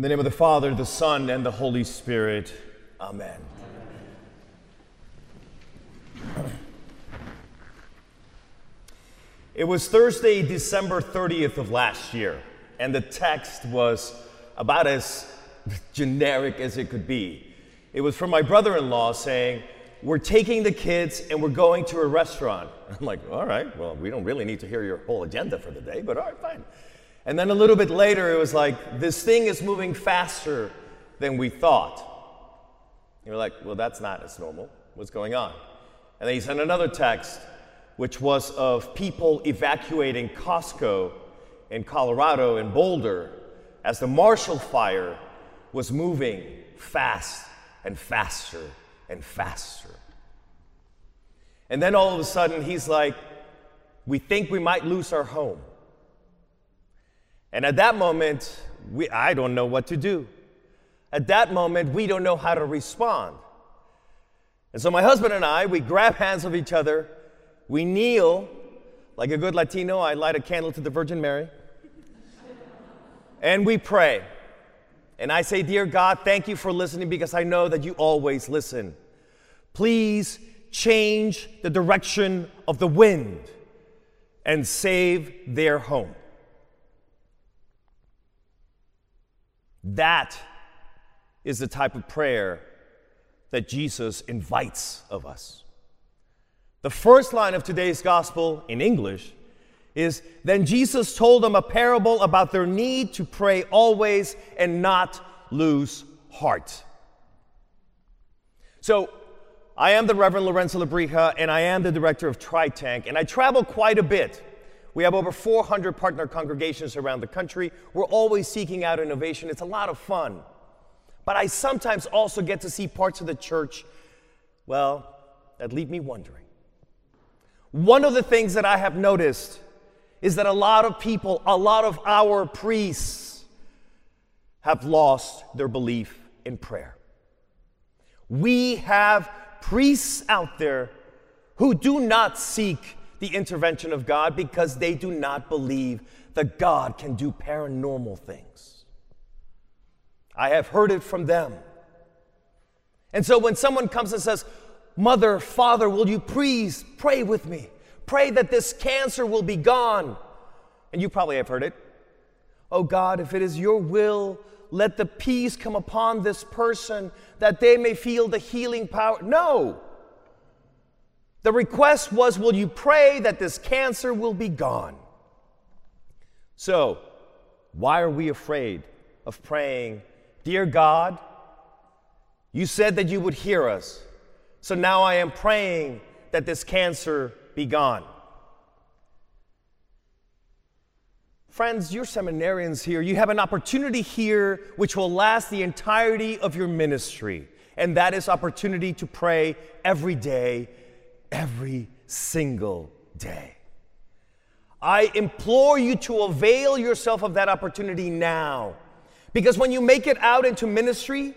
In the name of the Father, the Son, and the Holy Spirit. Amen. Amen. It was Thursday, December 30th of last year, and the text was about as generic as it could be. It was from my brother-in-law saying, "We're taking the kids and we're going to a restaurant." I'm like, all right, well, we don't really need to hear your whole agenda for the day, but all right, fine. And then a little bit later, it was like, "This thing is moving faster than we thought." You're like, well, that's not as normal. What's going on? And then he sent another text, which was of people evacuating Costco in Colorado and Boulder as the Marshall Fire was moving fast and faster and faster. And then all of a sudden, he's like, "We think we might lose our home." And at that moment, I don't know what to do. At that moment, we don't know how to respond. And so my husband and I, we grab hands of each other, we kneel. Like a good Latino, I light a candle to the Virgin Mary. And we pray. And I say, "Dear God, thank you for listening, because I know that you always listen. Please change the direction of the wind and save their home." That is the type of prayer that Jesus invites of us. The first line of today's gospel in English is, "Then Jesus told them a parable about their need to pray always and not lose heart." So, I am the Reverend Lorenzo Labrija, and I am the director of Tritank, and I travel quite a bit. We have over 400 partner congregations around the country. We're always seeking out innovation. It's a lot of fun. But I sometimes also get to see parts of the church, well, that leave me wondering. One of the things that I have noticed is that a lot of people, a lot of our priests, have lost their belief in prayer. We have priests out there who do not seek the intervention of God because they do not believe that God can do paranormal things. I have heard it from them. And so when someone comes and says, "Mother, Father, will you please pray with me? Pray that this cancer will be gone." And you probably have heard it. "Oh God, if it is your will, let the peace come upon this person that they may feel the healing power." No. The request was, "Will you pray that this cancer will be gone?" So, why are we afraid of praying, "Dear God, you said that you would hear us, so now I am praying that this cancer be gone"? Friends, you're seminarians here. You have an opportunity here which will last the entirety of your ministry, and that is opportunity to pray every day, every single day. I implore you to avail yourself of that opportunity now, because when you make it out into ministry,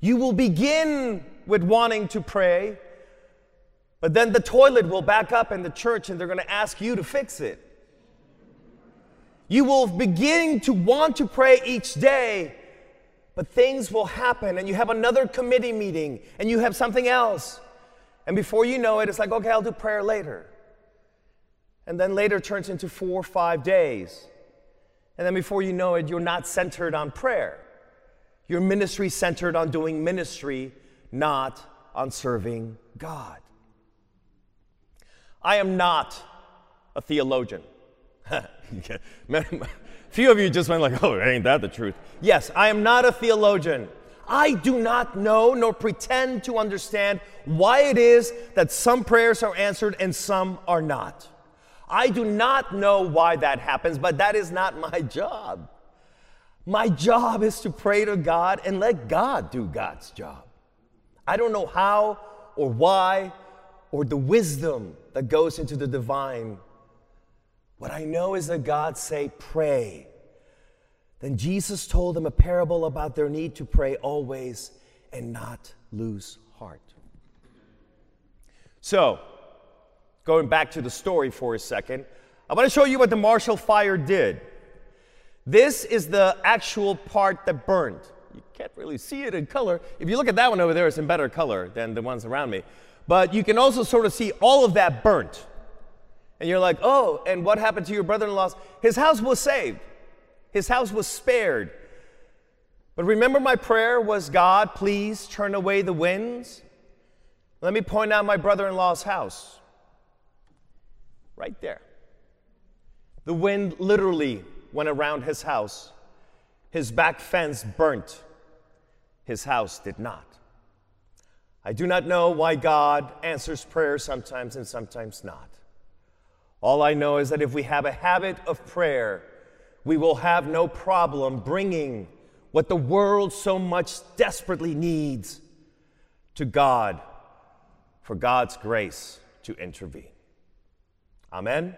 you will begin with wanting to pray, but then the toilet will back up in the church and they're going to ask you to fix it. You will begin to want to pray each day, but things will happen and you have another committee meeting and you have something else. And before you know it, it's like, okay, I'll do prayer later. And then later turns into 4 or 5 days. And then before you know it, you're not centered on prayer. Your ministry centered on doing ministry, not on serving God. I am not a theologian. Few of you just went like, "Oh, ain't that the truth?" Yes, I am not a theologian. I do not know nor pretend to understand why it is that some prayers are answered and some are not. I do not know why that happens, but that is not my job. My job is to pray to God and let God do God's job. I don't know how or why or the wisdom that goes into the divine. What I know is that God say, "Pray." Then Jesus told them a parable about their need to pray always and not lose heart. So, going back to the story for a second, I want to show you what the Marshall Fire did. This is the actual part that burned. You can't really see it in color. If you look at that one over there, it's in better color than the ones around me. But you can also sort of see all of that burnt. And you're like, oh, and what happened to your brother-in-law's? His house was saved. His house was spared. But remember, my prayer was, God, please turn away the winds. Let me point out my brother-in-law's house. Right there. The wind literally went around his house. His back fence burnt. His house did not. I do not know why God answers prayer sometimes and sometimes not. All I know is that if we have a habit of prayer, we will have no problem bringing what the world so much desperately needs to God for God's grace to intervene. Amen.